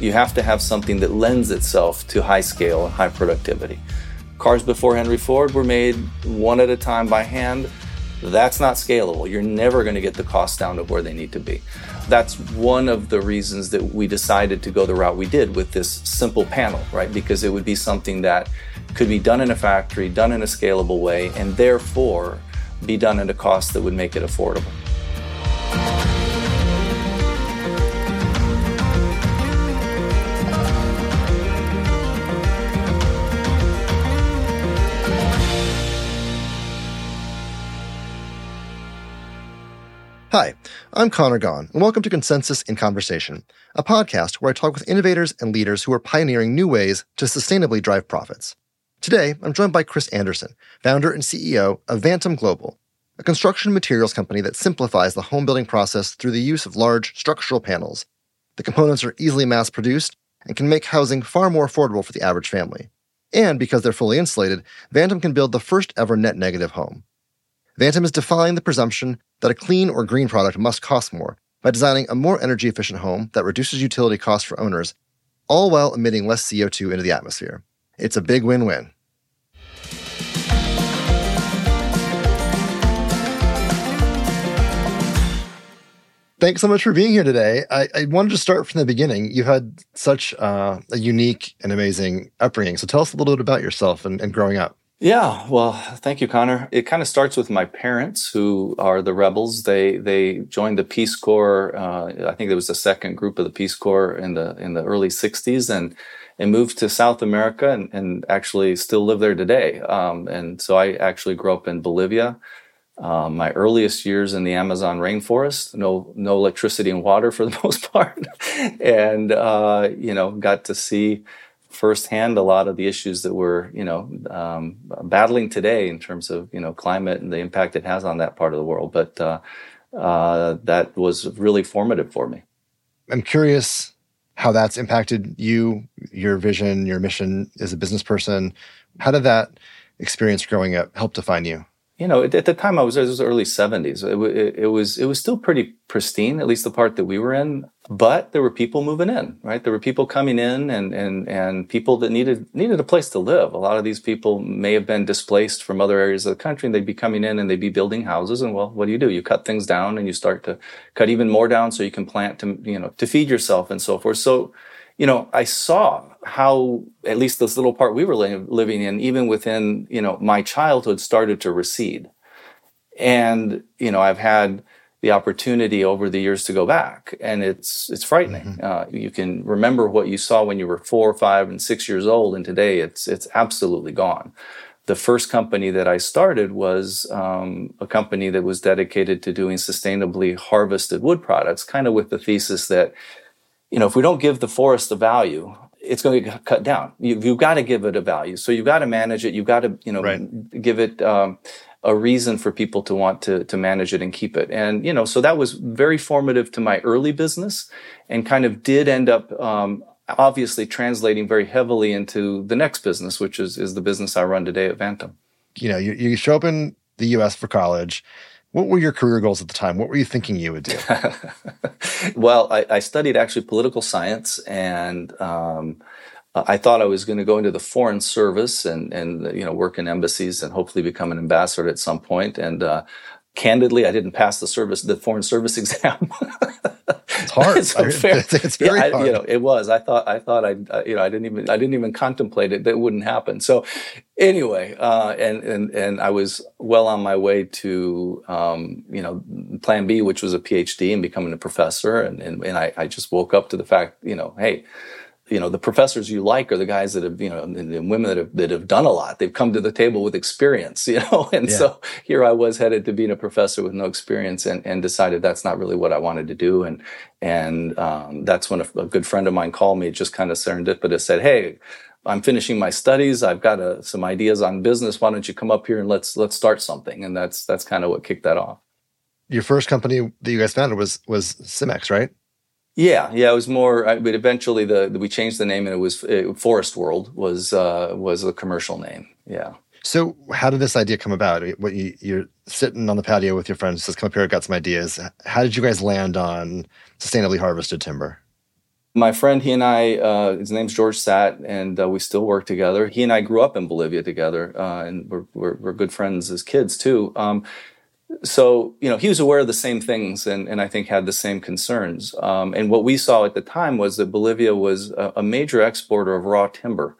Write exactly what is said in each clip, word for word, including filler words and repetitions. You have to have something that lends itself to high scale and high productivity. Cars before Henry Ford were made one at a time by hand. That's not scalable. You're never going to get the costs down to where they need to be. That's one of the reasons that we decided to go the route we did with this simple panel, right? Because it would be something that could be done in a factory, done in a scalable way, and therefore be done at a cost that would make it affordable. Hi, I'm Conor Gaughan, and welcome to Consensus in Conversation, a podcast where I talk with innovators and leaders who are pioneering new ways to sustainably drive profits. Today, I'm joined by Chris Anderson, founder and C E O of Vantem Global, a construction materials company that simplifies the home building process through the use of large structural panels. The components are easily mass-produced and can make housing far more affordable for the average family. And because they're fully insulated, Vantem can build the first ever net negative home. Vantem is defying the presumption that a clean or green product must cost more by designing a more energy-efficient home that reduces utility costs for owners, all while emitting less C O two into the atmosphere. It's a big win-win. Thanks so much for being here today. I, I wanted to start from the beginning. You had such uh, a unique and amazing upbringing. So tell us a little bit about yourself and, and growing up. Yeah, well, thank you, Connor. It kind of starts with my parents, who are the rebels. They they joined the Peace Corps. Uh, I think it was the second group of the Peace Corps in the in the early sixties, and and moved to South America, and, and actually still live there today. Um, and so I actually grew up in Bolivia. Um, my earliest years in the Amazon rainforest, no no electricity and water for the most part, and uh, you know got to see firsthand a lot of the issues that we're, you know, um, battling today in terms of, you know, climate and the impact it has on that part of the world. But uh, uh, that was really formative for me. I'm curious how that's impacted you, your vision, your mission as a business person. How did that experience growing up help define you? You know, at the time I was, it was the early seventies. It, it was it was still pretty pristine, at least the part that we were in. But there were people moving in, right? There were people coming in, and and and people that needed needed a place to live. A lot of these people may have been displaced from other areas of the country, and they'd be coming in and they'd be building houses. And well, what do you do? You cut things down, and you start to cut even more down so you can plant to you know to feed yourself and so forth. So, you know, I saw how at least this little part we were li- living in, even within, you know, my childhood, started to recede. And, you know, I've had the opportunity over the years to go back, and it's it's frightening. Mm-hmm. Uh, you can remember what you saw when you were four, five, and six years old, and today it's it's absolutely gone. The first company that I started was um, a company that was dedicated to doing sustainably harvested wood products, kind of with the thesis that, you know, if we don't give the forest a value, it's going to get cut down. You, you've got to give it a value. So you've got to manage it. You've got to, you know, right. give it um, a reason for people to want to, to manage it and keep it. And, you know, so that was very formative to my early business, and kind of did end up um, obviously translating very heavily into the next business, which is, is the business I run today at Vantem. You know, you, you show up in the U S for college. What were your career goals at the time? What were you thinking you would do? Well, I, I studied actually political science, and um, I thought I was going to go into the foreign service and, and you know work in embassies and hopefully become an ambassador at some point. And uh, candidly, I didn't pass the service, the foreign service exam. It's hard. It's unfair. It's, it's very yeah, I, hard. You know, it was. I thought. I thought. I. You know. I didn't even. I didn't even contemplate it. That wouldn't happen. So, anyway, uh, and and and I was well on my way to um, you know Plan B, which was a PhD and becoming a professor. And and, and I, I just woke up to the fact, you know, hey, you know, the professors you like are the guys that have, you know, and, and women that have that have done a lot. They've come to the table with experience, you know. And yeah. So here I was headed to being a professor with no experience, and and decided that's not really what I wanted to do. And and um, that's when a, a good friend of mine called me, just kind of serendipitous, said, "Hey, I'm finishing my studies. I've got a, some ideas on business. Why don't you come up here and let's let's start something?" And that's that's kind of what kicked that off. Your first company that you guys founded was was Simex, right? Yeah, yeah, it was more. But eventually, the, the we changed the name, and it was it, Forest World was uh, was the commercial name. Yeah. So, how did this idea come about? What you, you're sitting on the patio with your friends, says, "Come up here, I've got some ideas." How did you guys land on sustainably harvested timber? My friend, he and I, uh, his name's George Satt, and uh, we still work together. He and I grew up in Bolivia together, uh, and we're, we're we're good friends as kids too. Um, so, you know, he was aware of the same things, and, and I think had the same concerns. Um, and what we saw at the time was that Bolivia was a, a major exporter of raw timber,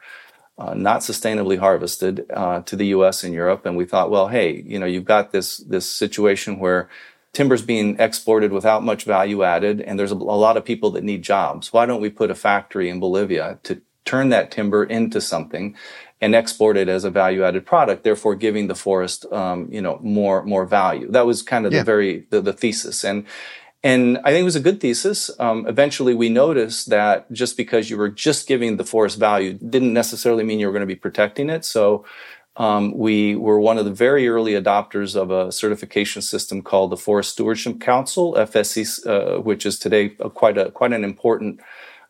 uh, not sustainably harvested, uh, to the U S and Europe. And we thought, well, hey, you know, you've got this this situation where timber's being exported without much value added, and there's a lot of people that need jobs. Why don't we put a factory in Bolivia to turn that timber into something and export it as a value-added product, therefore giving the forest, um, you know, more more value? That was kind of yeah. the very the, the thesis, and and I think it was a good thesis. Um, eventually, we noticed that just because you were just giving the forest value didn't necessarily mean you were going to be protecting it. So. Um, we were one of the very early adopters of a certification system called the Forest Stewardship Council, F S C, uh, which is today a, quite a quite an important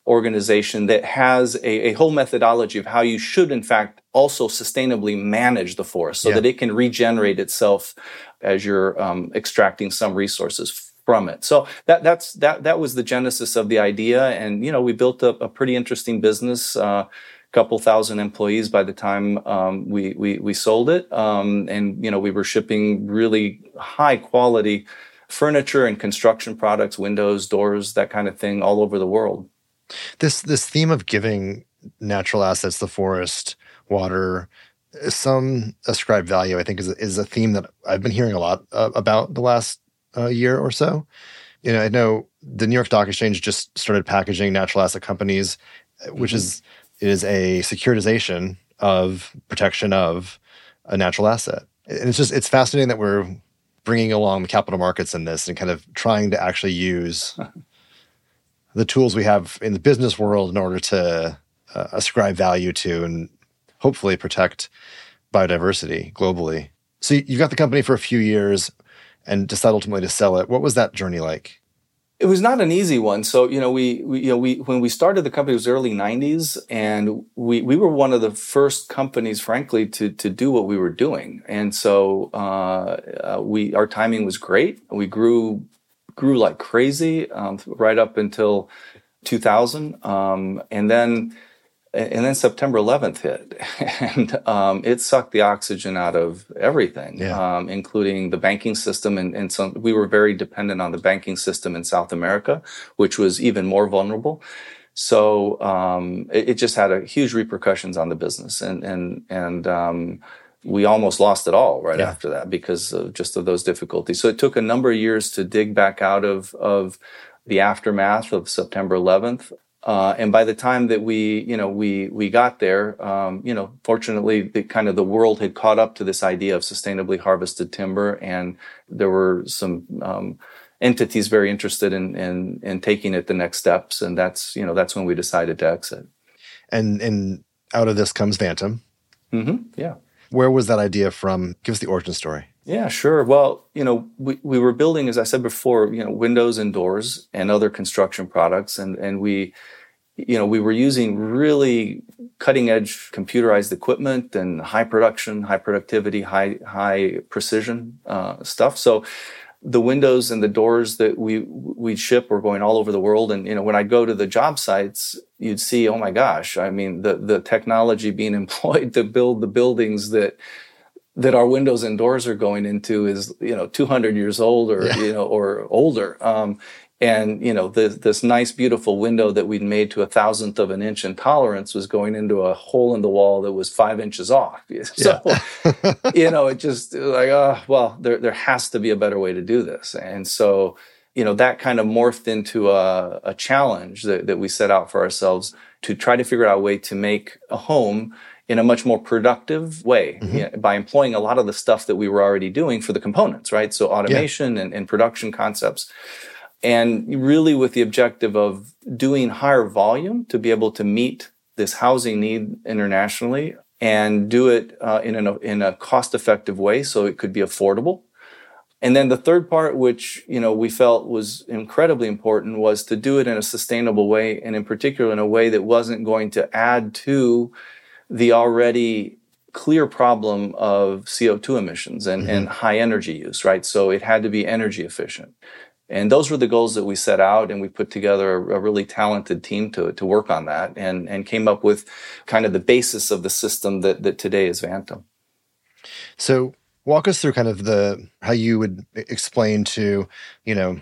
organization that has a, a whole methodology of how you should, in fact, also sustainably manage the forest so yeah. that it can regenerate itself as you're um, extracting some resources from it. So that that's that that was the genesis of the idea, and you know we built up a pretty interesting business. Uh, couple thousand employees by the time um, we, we we sold it. Um, and, you know, we were shipping really high quality furniture and construction products, windows, doors, that kind of thing all over the world. This this theme of giving natural assets, the forest, water, some ascribed value, I think is, is a theme that I've been hearing a lot uh, about the last uh, year or so. You know, I know the New York Stock Exchange just started packaging natural asset companies, which mm-hmm. is... It is a securitization of protection of a natural asset. And it's just, it's fascinating that we're bringing along the capital markets in this and kind of trying to actually use the tools we have in the business world in order to uh, ascribe value to and hopefully protect biodiversity globally. So you've got the company for a few years and decide ultimately to sell it. What was that journey like? It was not an easy one. So, you know, we, we, you know, we, when we started the company, it was early nineties, and we, we were one of the first companies, frankly, to, to do what we were doing. And so, uh, uh we, our timing was great. We grew, grew like crazy, um, right up until two thousand. Um, and then, and then September eleventh hit, and um, it sucked the oxygen out of everything, yeah. um, including the banking system. And, and some, we were very dependent on the banking system in South America, which was even more vulnerable. So um, it, it just had a huge repercussions on the business. And, and, and um, we almost lost it all right yeah. after that because of just of those difficulties. So it took a number of years to dig back out of, of the aftermath of September eleventh. Uh, and by the time that we, you know, we, we got there, um, you know, fortunately, the kind of the world had caught up to this idea of sustainably harvested timber. And there were some, um, entities very interested in, in, in taking it the next steps. And that's, you know, that's when we decided to exit. And, and out of this comes Vantem. Mm-hmm. Yeah. Where was that idea from? Give us the origin story. Yeah, sure. Well, you know, we, we were building, as I said before, you know, windows and doors and other construction products. And, and we, you know, we were using really cutting edge computerized equipment and high production, high productivity, high, high precision uh, stuff. So the windows and the doors that we, we'd ship were going all over the world. And, you know, when I go to the job sites, you'd see, oh my gosh, I mean, the, the technology being employed to build the buildings that, that our windows and doors are going into is, you know, two hundred years old or, yeah. you know, or older. Um, and, you know, the, this nice, beautiful window that we'd made to a thousandth of an inch in tolerance was going into a hole in the wall that was five inches off. So, yeah. you know, it just like, oh, well, there, there has to be a better way to do this. And so, you know, that kind of morphed into a, a challenge that, that we set out for ourselves to try to figure out a way to make a home in a much more productive way mm-hmm. you know, by employing a lot of the stuff that we were already doing for the components, right? So automation yeah. and, and production concepts. And really with the objective of doing higher volume to be able to meet this housing need internationally and do it uh, in, an, in a cost-effective way so it could be affordable. And then the third part, which, you know, we felt was incredibly important, was to do it in a sustainable way, and in particular in a way that wasn't going to add to the already clear problem of C O two emissions and, mm-hmm. and high energy use, right? So it had to be energy efficient. And those were the goals that we set out, and we put together a, a really talented team to to work on that, and and came up with kind of the basis of the system that that today is Vantem. So walk us through kind of the how you would explain to, you know,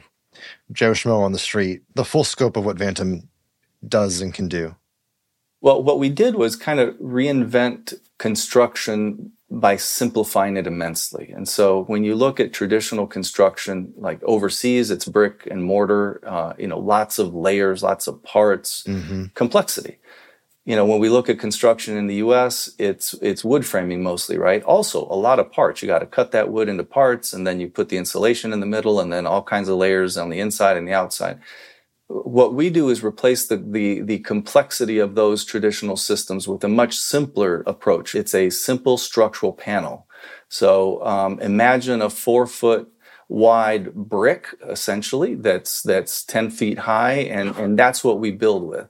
Joe Schmo on the street the full scope of what Vantem does and can do. Well, what we did was kind of reinvent construction by simplifying it immensely. And so when you look at traditional construction, like overseas, it's brick and mortar, uh, you know, lots of layers, lots of parts, mm-hmm. complexity. You know, when we look at construction in the U S, it's it's wood framing mostly, right? Also, a lot of parts. You got to cut that wood into parts, and then you put the insulation in the middle, and then all kinds of layers on the inside and the outside. What we do is replace the, the the complexity of those traditional systems with a much simpler approach. It's a simple structural panel. So um, imagine a four-foot wide brick, essentially, that's that's ten feet high, and, and that's what we build with.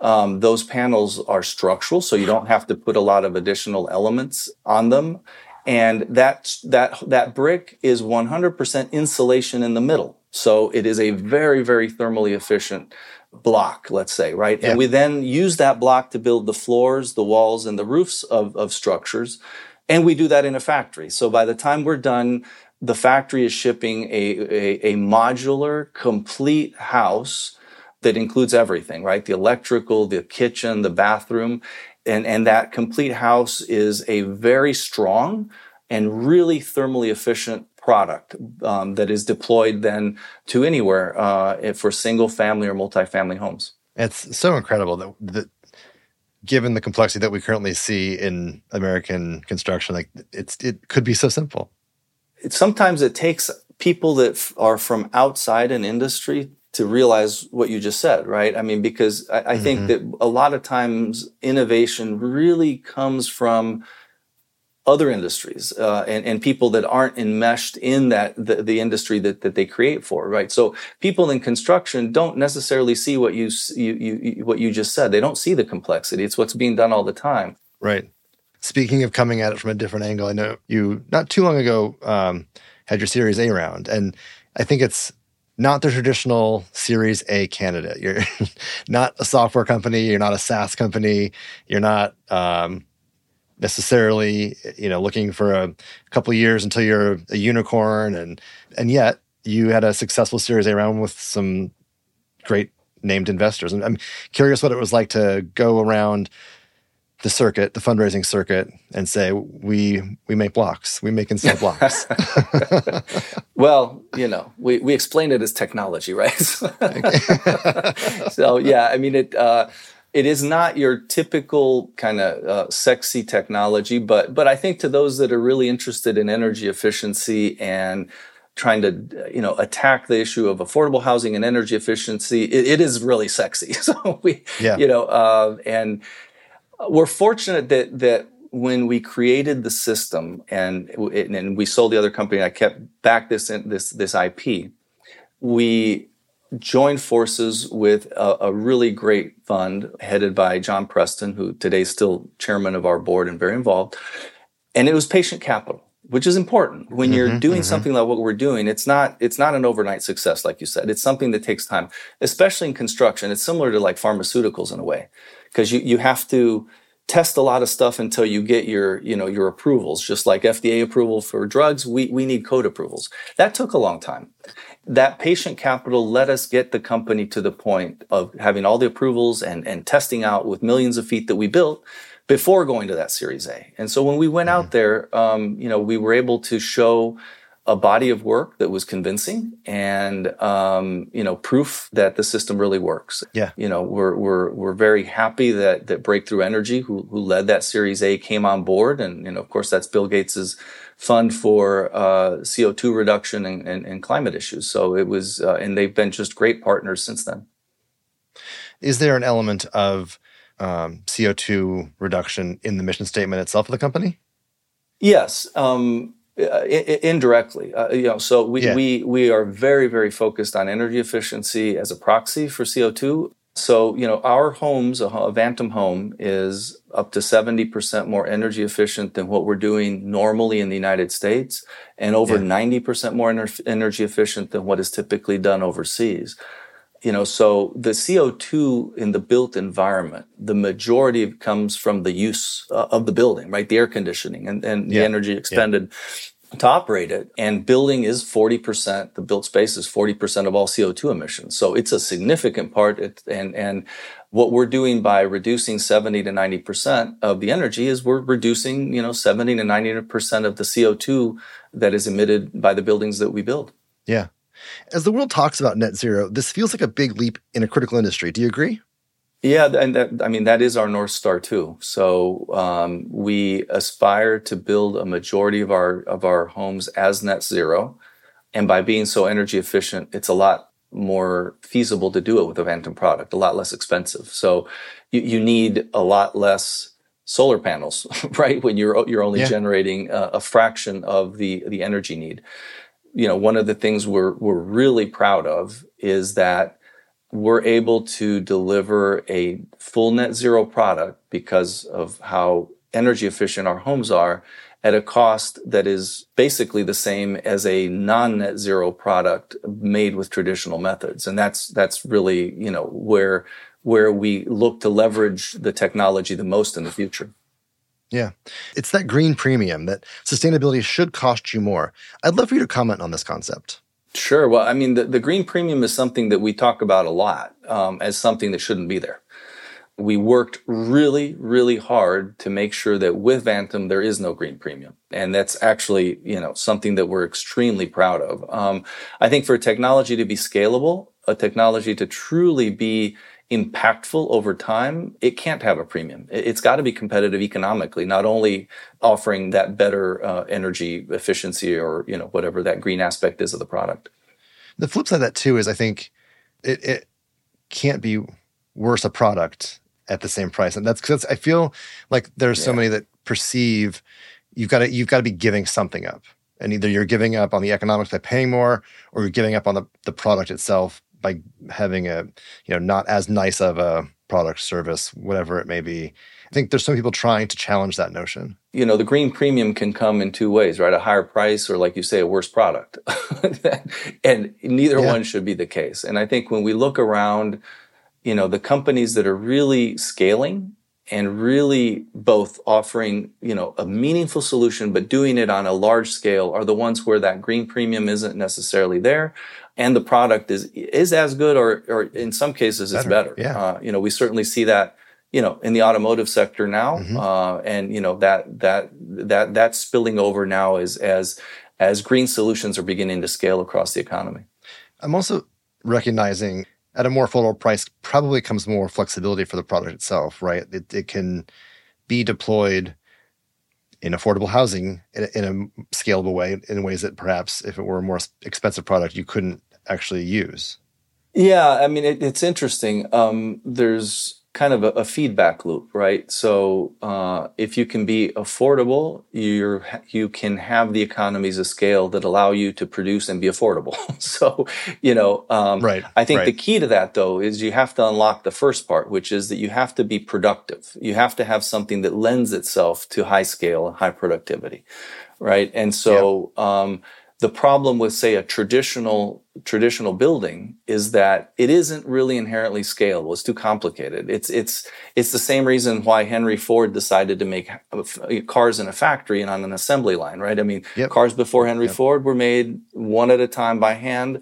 Um, those panels are structural, so you don't have to put a lot of additional elements on them. And that, that, that brick is one hundred percent insulation in the middle. So it is a very, very thermally efficient block, let's say, right? Yeah. And we then use that block to build the floors, the walls, and the roofs of, of structures. And we do that in a factory. So by the time we're done, the factory is shipping a, a, a modular, complete house that includes everything, right? The electrical, the kitchen, the bathroom. And, and that complete house is a very strong and really thermally efficient product um, that is deployed then to anywhere uh, for single-family or multifamily homes. It's so incredible that, that given the complexity that we currently see in American construction, like it's it could be so simple. It, sometimes it takes people that f- are from outside an industry to realize what you just said, right? I mean, because I, I mm-hmm. think that a lot of times innovation really comes from other industries uh, and, and people that aren't enmeshed in that the, the industry that, that they create for, right? So people in construction don't necessarily see what you, you you what you just said. They don't see the complexity. It's what's being done all the time. Right. Speaking of coming at it from a different angle, I know you not too long ago um, had your Series A round, and I think it's not the traditional Series A candidate. You're not a software company. You're not a SaaS company. You're not Um, necessarily, you know, looking for a couple of years until you're a unicorn. And and yet you had a successful Series A round with some great named investors. And I'm curious what it was like to go around the circuit, the fundraising circuit, and say, we we make blocks. We make and sell blocks. Well, you know, we, we explained it as technology, right? So, yeah, I mean, it... Uh, It is not your typical kind of uh, sexy technology, but but I think to those that are really interested in energy efficiency and trying to, you know, attack the issue of affordable housing and energy efficiency, it, it is really sexy. So we, yeah. you know, uh, and we're fortunate that that when we created the system and and we sold the other company, and I kept back this this this I P. We joined forces with a, a really great fund headed by John Preston, who today is still chairman of our board and very involved. And it was patient capital, which is important. When mm-hmm, you're doing mm-hmm. something like what we're doing, it's not it's not an overnight success, like you said. It's something that takes time, especially in construction. It's similar to like pharmaceuticals in a way, because you, you have to test a lot of stuff until you get your, you know, your approvals. Just like F D A approval for drugs, we, we need code approvals. That took a long time. That patient capital let us get the company to the point of having all the approvals and, and testing out with millions of feet that we built before going to that Series A. And so when we went out there, um, you know, we were able to show a body of work that was convincing and, um, you know, proof that the system really works. Yeah. You know, we're, we're, we're very happy that, that Breakthrough Energy, who, who led that Series A, came on board. And, you know, of course, that's Bill Gates's fund for, uh, C O two reduction and, and, and climate issues. So it was, uh, and they've been just great partners since then. Is there an element of, um, C O two reduction in the mission statement itself of the company? Yes. Um, Uh, indirectly, uh, you know, so we, yeah. we, we are very, very focused on energy efficiency as a proxy for C O two. So, you know, our homes, a Vantem home, is up to seventy percent more energy efficient than what we're doing normally in the United States, and over yeah. ninety percent more ener- energy efficient than what is typically done overseas. You know, so the C O two in the built environment, the majority comes from the use uh, of the building, right? The air conditioning and, and yeah. the energy expended yeah. to operate it. And building is forty percent, the built space is forty percent of all C O two emissions. So it's a significant part. It, and, and what we're doing by reducing seventy to ninety percent of the energy is we're reducing, you know, seventy to ninety percent of the C O two that is emitted by the buildings that we build. Yeah. As the world talks about net zero, this feels like a big leap in a critical industry. Do you agree? Yeah, and that, I mean, that is our North Star too. So um, we aspire to build a majority of our of our homes as net zero. And by being so energy efficient, it's a lot more feasible to do it with a Vantem product, a lot less expensive. So you, you need a lot less solar panels, right? When you're you're only yeah. generating a, a fraction of the the energy need. You know, one of the things we're we're really proud of is that we're able to deliver a full net zero product because of how energy efficient our homes are at a cost that is basically the same as a non-net zero product made with traditional methods. And that's that's really, you know, where where we look to leverage the technology the most in the future. Yeah. It's that green premium that sustainability should cost you more. I'd love for you to comment on this concept. Sure. Well, I mean, the, the green premium is something that we talk about a lot um, as something that shouldn't be there. We worked really, really hard to make sure that with Vantem, there is no green premium. And that's actually, you know, something that we're extremely proud of. Um, I think for a technology to be scalable, a technology to truly be impactful over time, it can't have a premium. It's got to be competitive economically, not only offering that better uh, energy efficiency or, you know, whatever that green aspect is of the product. The flip side of that too is I think it, it can't be worse a product at the same price. And that's because I feel like there's yeah. so many that perceive you've got to you've got to be giving something up. And either you're giving up on the economics by paying more, or you're giving up on the, the product itself by having a, you know, not as nice of a product, service, whatever it may be. I think there's some people trying to challenge that notion. You know, the green premium can come in two ways, right? A higher price or, like you say, a worse product. And neither yeah. one should be the case. And I think when we look around, you know, the companies that are really scaling and really both offering, you know, a meaningful solution, but doing it on a large scale are the ones where that green premium isn't necessarily there. And the product is is as good, or or in some cases, better. It's better. Yeah. Uh, you know, we certainly see that, you know, in the automotive sector now, mm-hmm. uh, and you know that that that that's spilling over now as as as green solutions are beginning to scale across the economy. I'm also recognizing at a more affordable price probably comes more flexibility for the product itself, right? It it can be deployed in affordable housing in a, in a scalable way, in ways that perhaps if it were a more expensive product, you couldn't actually use. Yeah, I mean, it, it's interesting. Um, there's kind of a, a feedback loop, right? So uh, if you can be affordable, you're, you can have the economies of scale that allow you to produce and be affordable. So, you know, um, right, I think right. the key to that, though, is you have to unlock the first part, which is that you have to be productive. You have to have something that lends itself to high scale and high productivity, right? And so yep. um, the problem with, say, a traditional traditional building is that it isn't really inherently scalable. It's too complicated. It's it's it's the same reason why Henry Ford decided to make cars in a factory and on an assembly line, right? I mean, yep. cars before Henry yep. Ford were made one at a time by hand.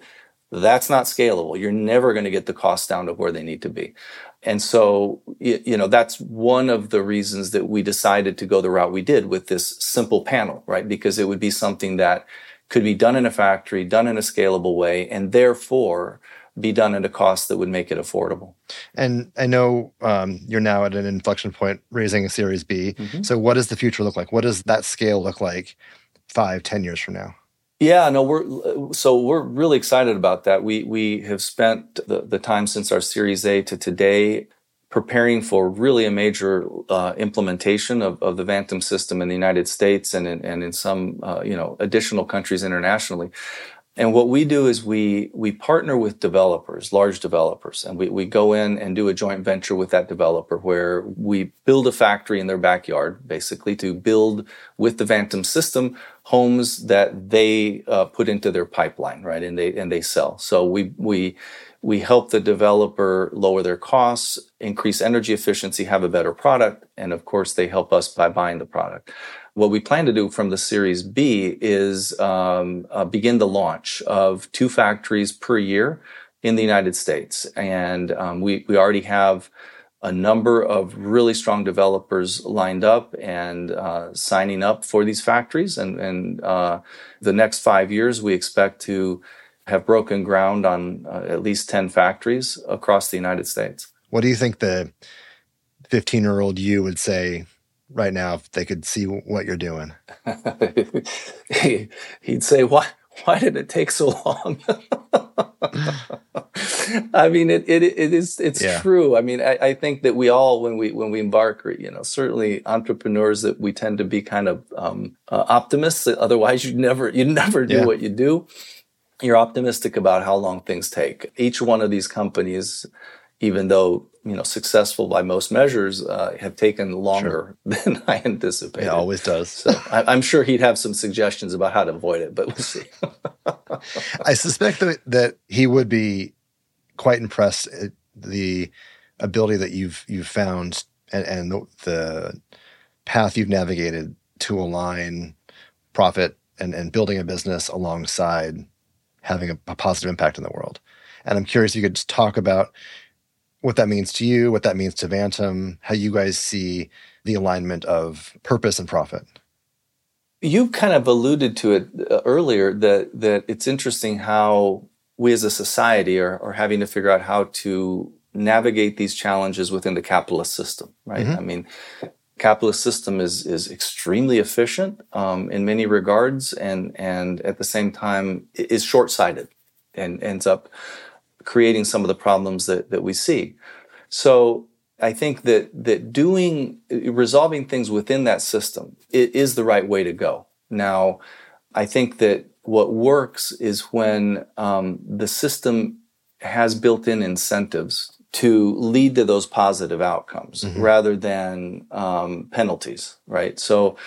That's not scalable. You're never going to get the costs down to where they need to be. And so, you know, that's one of the reasons that we decided to go the route we did with this simple panel, right? Because it would be something that could be done in a factory, done in a scalable way, and therefore be done at a cost that would make it affordable. And I know um, you're now at an inflection point raising a Series B. Mm-hmm. So what does the future look like? What does that scale look like five, ten years from now? Yeah, no, we're so we're really excited about that. We we have spent the, the time since our Series A to today preparing for really a major uh, implementation of, of the Vantem system in the United States and in, and in some, uh, you know, additional countries internationally. And what we do is we we partner with developers, large developers, and we, we go in and do a joint venture with that developer where we build a factory in their backyard, basically, to build with the Vantem system homes that they uh, put into their pipeline, right? And they and they sell. So we we we help the developer lower their costs, increase energy efficiency, have a better product, and of course they help us by buying the product. What we plan to do from the Series B is um, uh, begin the launch of two factories per year in the United States. And um, we, we already have a number of really strong developers lined up and uh, signing up for these factories. And, and uh, the next five years, we expect to have broken ground on uh, at least ten factories across the United States. What do you think the fifteen-year-old you would say right now if they could see what you're doing? he, he'd say, why why did it take so long? I mean, it it it is it's yeah. true. I mean, I, I think that we all, when we when we embark, you know, certainly entrepreneurs, that we tend to be kind of um, uh, optimists. Otherwise, you'd never you'd never do yeah. what you do. You're optimistic about how long things take. Each one of these companies, even though, you know, successful by most measures, uh, have taken longer sure. than I anticipated. It always does. So I, I'm sure he'd have some suggestions about how to avoid it, but we'll see. I suspect that, that he would be quite impressed at the ability that you've you've found and, and the, the path you've navigated to align profit and, and building a business alongside having a, a positive impact in the world. And I'm curious if you could just talk about what that means to you, what that means to Vantem, how you guys see the alignment of purpose and profit. You kind of alluded to it earlier, that that it's interesting how we as a society are, are having to figure out how to navigate these challenges within the capitalist system, right? Mm-hmm. I mean, capitalist system is is extremely efficient um, in many regards, and and at the same time is short-sighted and ends up creating some of the problems that, that we see. So I think that that doing, resolving things within that system, it is the right way to go. Now, I think that what works is when um, the system has built-in incentives to lead to those positive outcomes mm-hmm. rather than um, penalties, right? So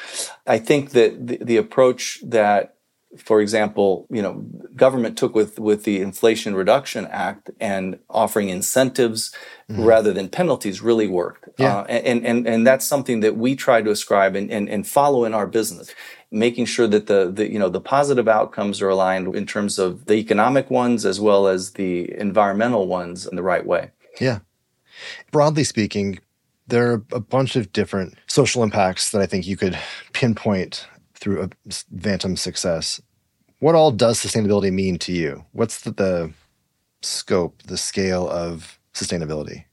I think that the, the approach that, for example, you know, government took with, with the Inflation Reduction Act and offering incentives mm-hmm. rather than penalties really worked. Yeah. Uh, and, and, and that's something that we try to ascribe and, and, and follow in our business, making sure that the, the, you know, the positive outcomes are aligned in terms of the economic ones as well as the environmental ones in the right way. Yeah. Broadly speaking, there are a bunch of different social impacts that I think you could pinpoint through a Vantem's success. What all does sustainability mean to you? What's the, the scope, the scale of sustainability?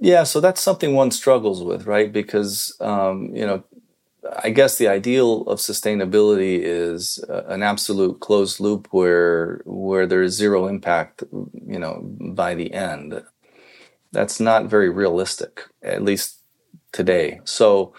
Yeah, so that's something one struggles with, right? Because, um, you know, I guess the ideal of sustainability is uh, an absolute closed loop where where there is zero impact, you know, by the end. That's not very realistic, at least today. So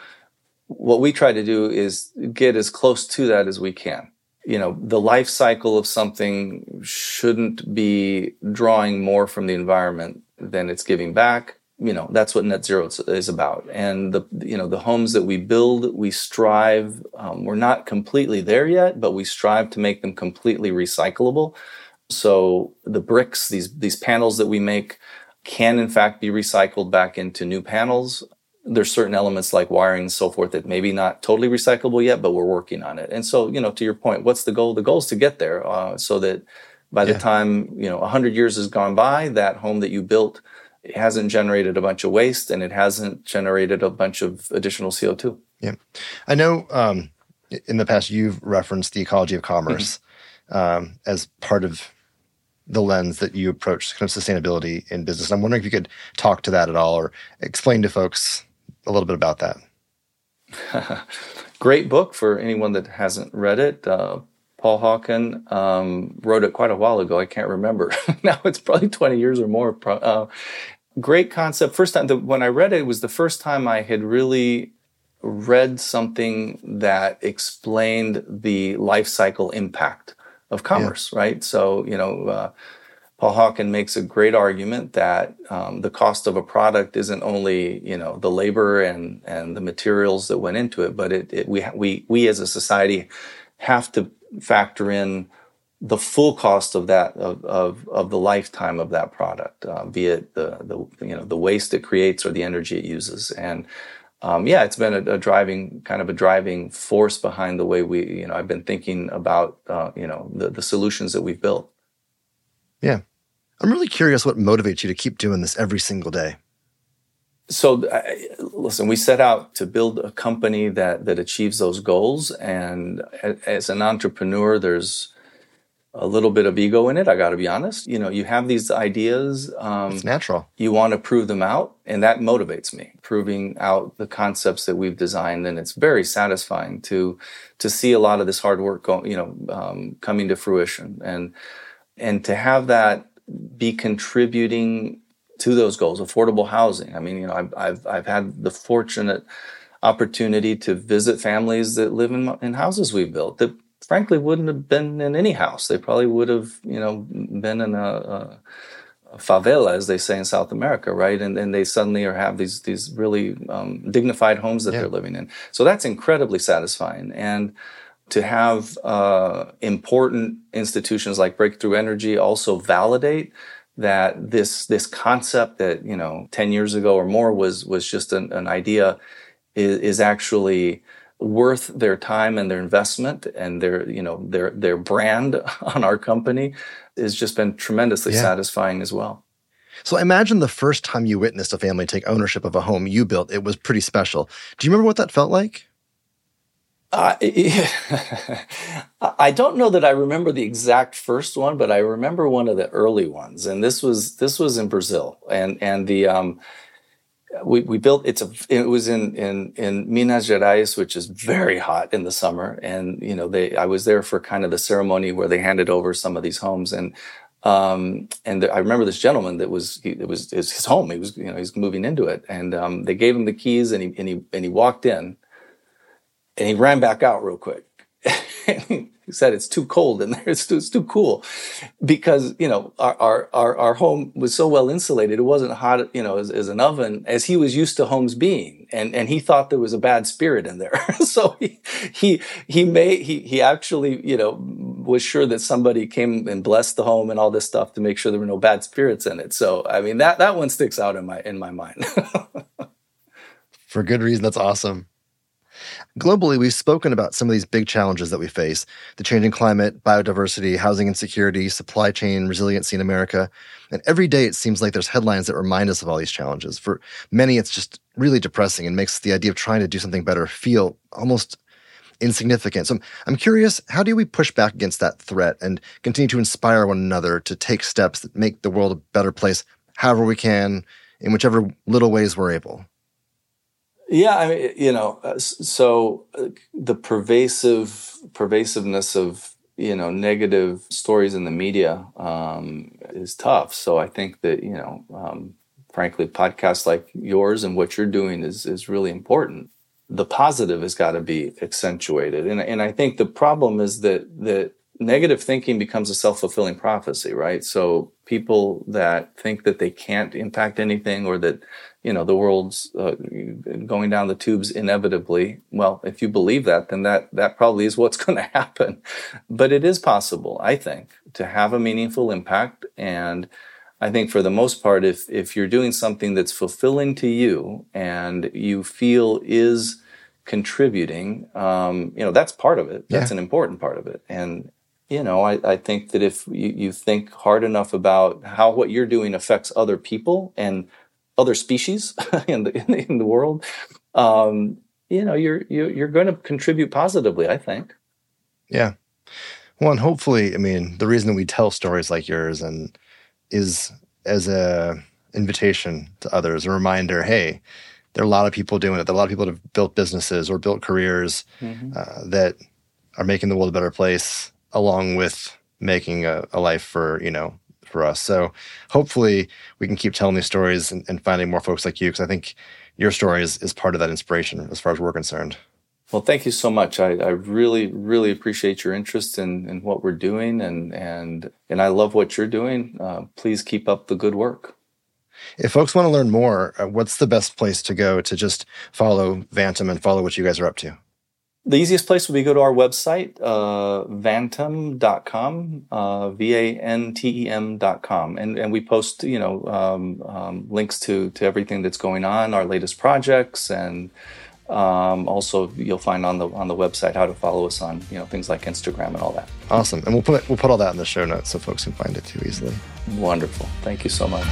what we try to do is get as close to that as we can. You know, the life cycle of something shouldn't be drawing more from the environment than it's giving back. You know, that's what net zero is about. And the, you know, the homes that we build, we strive, um, we're not completely there yet, but we strive to make them completely recyclable. So the bricks, these, these panels that we make can in fact be recycled back into new panels. There's certain elements like wiring and so forth that maybe not totally recyclable yet, but we're working on it. And so, you know, to your point, what's the goal? The goal is to get there uh, so that by the yeah. time, you know, one hundred years has gone by, that home that you built, it hasn't generated a bunch of waste and it hasn't generated a bunch of additional C O two. Yeah. I know um, in the past you've referenced the ecology of commerce mm-hmm. um, as part of the lens that you approach kind of sustainability in business. And I'm wondering if you could talk to that at all or explain to folks a little bit about that. Great book for anyone that hasn't read it. Uh, Paul Hawken um, wrote it quite a while ago. I can't remember. Now it's probably twenty years or more. Uh, great concept. First time, the, when I read it, it was the first time I had really read something that explained the life cycle impact of commerce, yeah. right? So, you know, uh, Paul Hawken makes a great argument that um, the cost of a product isn't only, you know, the labor and, and the materials that went into it, but it, it we we we as a society have to factor in the full cost of that of of, of the lifetime of that product, uh, be it the the you know the waste it creates or the energy it uses. And um, yeah, it's been a, a driving kind of a driving force behind the way we you know I've been thinking about uh, you know the, the solutions that we've built. Yeah, I'm really curious what motivates you to keep doing this every single day. So, I, listen, we set out to build a company that that achieves those goals, and as an entrepreneur, there's a little bit of ego in it, I got to be honest. You know, you have these ideas. Um, it's natural. You want to prove them out, and that motivates me, proving out the concepts that we've designed. And it's very satisfying to to see a lot of this hard work, go, you know, um, coming to fruition, and and to have that be contributing to those goals. Affordable housing. I mean, you know, I've I've, I've had the fortunate opportunity to visit families that live in in houses we've built that, frankly, wouldn't have been in any house. They probably would have, you know, been in a, a favela, as they say in South America, right? And and they suddenly are have these these really um, dignified homes that yeah. they're living in. So that's incredibly satisfying. And to have uh, important institutions like Breakthrough Energy also validate that this this concept that, you know, ten years ago or more was was just an, an idea is, is actually worth their time and their investment and their, you know, their their brand on our company has just been tremendously yeah. satisfying as well. So I imagine the first time you witnessed a family take ownership of a home you built, it was pretty special. Do you remember what that felt like? Uh, it, I don't know that I remember the exact first one, but I remember one of the early ones, and this was this was in Brazil, and and the. Um, We we built it's a it was in, in in Minas Gerais, which is very hot in the summer, and you know they I was there for kind of the ceremony where they handed over some of these homes, and um and the, I remember this gentleman that was he, it was his home, he was you know he's moving into it, and um they gave him the keys, and he and he and he walked in, and he ran back out real quick. He said, "It's too cold in there. It's too, it's too cool," because you know our, our our our home was so well insulated. It wasn't hot, you know, as, as an oven as he was used to homes being, and and he thought there was a bad spirit in there. So he he he may he he actually you know was sure that somebody came and blessed the home and all this stuff to make sure there were no bad spirits in it. So I mean that that one sticks out in my in my mind. For good reason. That's awesome. Globally, we've spoken about some of these big challenges that we face, the changing climate, biodiversity, housing insecurity, supply chain resiliency in America. And every day it seems like there's headlines that remind us of all these challenges. For many, it's just really depressing and makes the idea of trying to do something better feel almost insignificant. So I'm curious, how do we push back against that threat and continue to inspire one another to take steps that make the world a better place however we can, in whichever little ways we're able? Yeah, I mean, you know, so the pervasive pervasiveness of, you know, negative stories in the media um, is tough. So I think that, you know, um, frankly, podcasts like yours and what you're doing is is really important. The positive has got to be accentuated. And and I think the problem is that that negative thinking becomes a self-fulfilling prophecy, right? So people that think that they can't impact anything or that you know, the world's uh, going down the tubes inevitably. Well, if you believe that, then that, that probably is what's going to happen. But it is possible, I think, to have a meaningful impact. And I think for the most part, if if you're doing something that's fulfilling to you and you feel is contributing, um, you know, that's part of it. Yeah. That's an important part of it. And, you know, I, I think that if you, you think hard enough about how what you're doing affects other people and other species in the in the world, um, you know, you're you're, you're going to contribute positively, I think. Yeah. Well, and hopefully, I mean, the reason we tell stories like yours and is as a invitation to others, a reminder, hey, there are a lot of people doing it. There are a lot of people that have built businesses or built careers mm-hmm. uh, that are making the world a better place along with making a, a life for, you know, for us. So hopefully we can keep telling these stories and, and finding more folks like you, because I think your story is, is part of that inspiration as far as we're concerned. Well, thank you so much. I, I really, really appreciate your interest in, in what we're doing, and and and I love what you're doing. Uh, please keep up the good work. If folks want to learn more, what's the best place to go to just follow Vantem and follow what you guys are up to? The easiest place would be to go to our website, uh, vantem dot com, uh, V A N T E M dot com. And, and we post, you know, um, um, links to, to everything that's going on, our latest projects. And um, also you'll find on the on the website how to follow us on, you know, things like Instagram and all that. Awesome. And we'll put, we'll put all that in the show notes so folks can find it too easily. Wonderful. Thank you so much.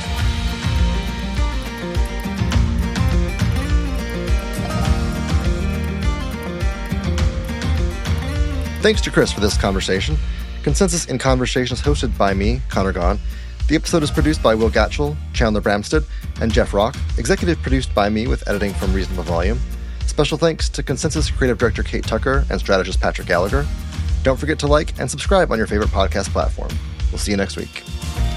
Thanks to Chris for this conversation. Consensus in Conversation is hosted by me, Conor Gaughan. The episode is produced by Will Gatchell, Chandler Bramstead, and Jeff Rock. Executive produced by me with editing from Reasonable Volume. Special thanks to Consensus Creative Director Kate Tucker and strategist Patrick Gallagher. Don't forget to like and subscribe on your favorite podcast platform. We'll see you next week.